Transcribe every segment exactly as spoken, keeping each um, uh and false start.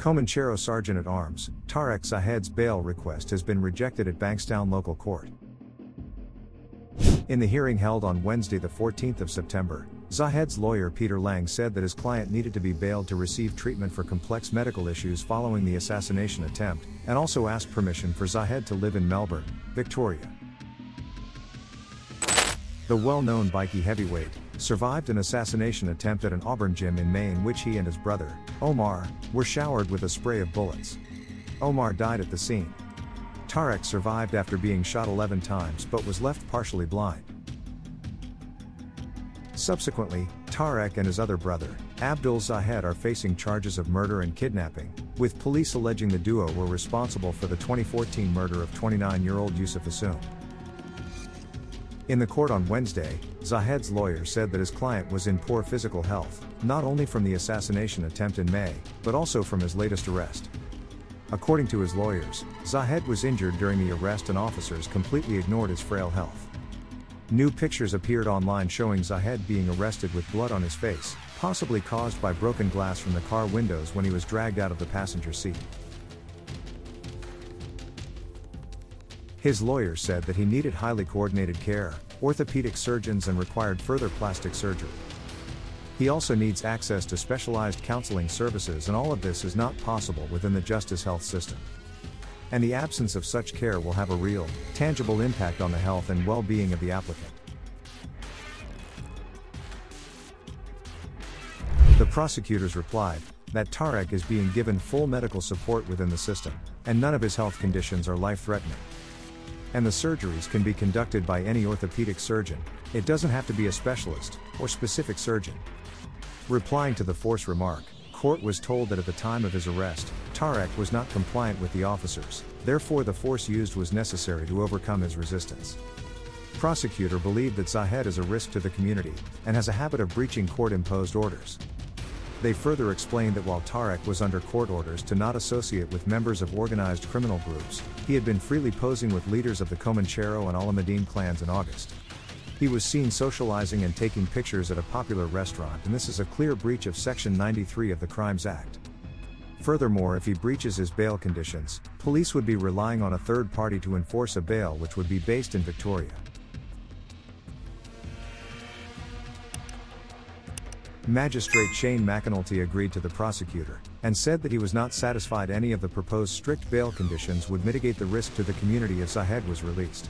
Comanchero Sergeant-at-Arms, Tarek Zahed's bail request has been rejected at Bankstown local court. In the hearing held on Wednesday the fourteenth of September, Zahed's lawyer Peter Lang said that his client needed to be bailed to receive treatment for complex medical issues following the assassination attempt, and also asked permission for Zahed to live in Melbourne, Victoria. The well-known bikie heavyweight survived an assassination attempt at an Auburn gym in Maine, in which he and his brother, Omar, were showered with a spray of bullets. Omar died at the scene. Tarek survived after being shot eleven times but was left partially blind. Subsequently, Tarek and his other brother, Abdul Zahed, are facing charges of murder and kidnapping, with police alleging the duo were responsible for the twenty fourteen murder of twenty-nine-year-old Yusuf Assoum. In the court on Wednesday, Zahed's lawyer said that his client was in poor physical health, not only from the assassination attempt in May, but also from his latest arrest. According to his lawyers, Zahed was injured during the arrest and officers completely ignored his frail health. New pictures appeared online showing Zahed being arrested with blood on his face, possibly caused by broken glass from the car windows when he was dragged out of the passenger seat. His lawyer said that he needed highly coordinated care, orthopedic surgeons, and required further plastic surgery. He also needs access to specialized counseling services, and all of this is not possible within the justice health system. And the absence of such care will have a real, tangible impact on the health and well-being of the applicant. The prosecutors replied that Tarek is being given full medical support within the system, and none of his health conditions are life-threatening. And the surgeries can be conducted by any orthopedic surgeon. It doesn't have to be a specialist or specific surgeon. Replying to the force remark, court was told that at the time of his arrest, Tarek was not compliant with the officers, therefore the force used was necessary to overcome his resistance. Prosecutor believed that Zahed is a risk to the community and has a habit of breaching court-imposed orders. They further explained that while Tarek was under court orders to not associate with members of organized criminal groups, he had been freely posing with leaders of the Comanchero and Alamuddin clans in August. He was seen socializing and taking pictures at a popular restaurant, and this is a clear breach of Section ninety-three of the Crimes Act. Furthermore, if he breaches his bail conditions, police would be relying on a third party to enforce a bail which would be based in Victoria. Magistrate Shane McInulty agreed to the prosecutor, and said that he was not satisfied any of the proposed strict bail conditions would mitigate the risk to the community if Zahed was released.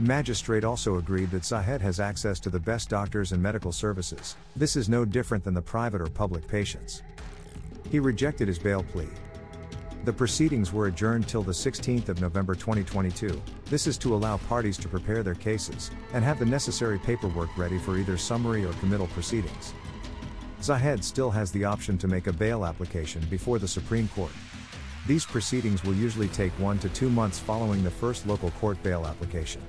Magistrate also agreed that Zahed has access to the best doctors and medical services. This is no different than the private or public patients. He rejected his bail plea. The proceedings were adjourned till the sixteenth of November twenty twenty-two. This is to allow parties to prepare their cases, and have the necessary paperwork ready for either summary or committal proceedings. Zahed still has the option to make a bail application before the Supreme Court. These proceedings will usually take one to two months following the first local court bail application.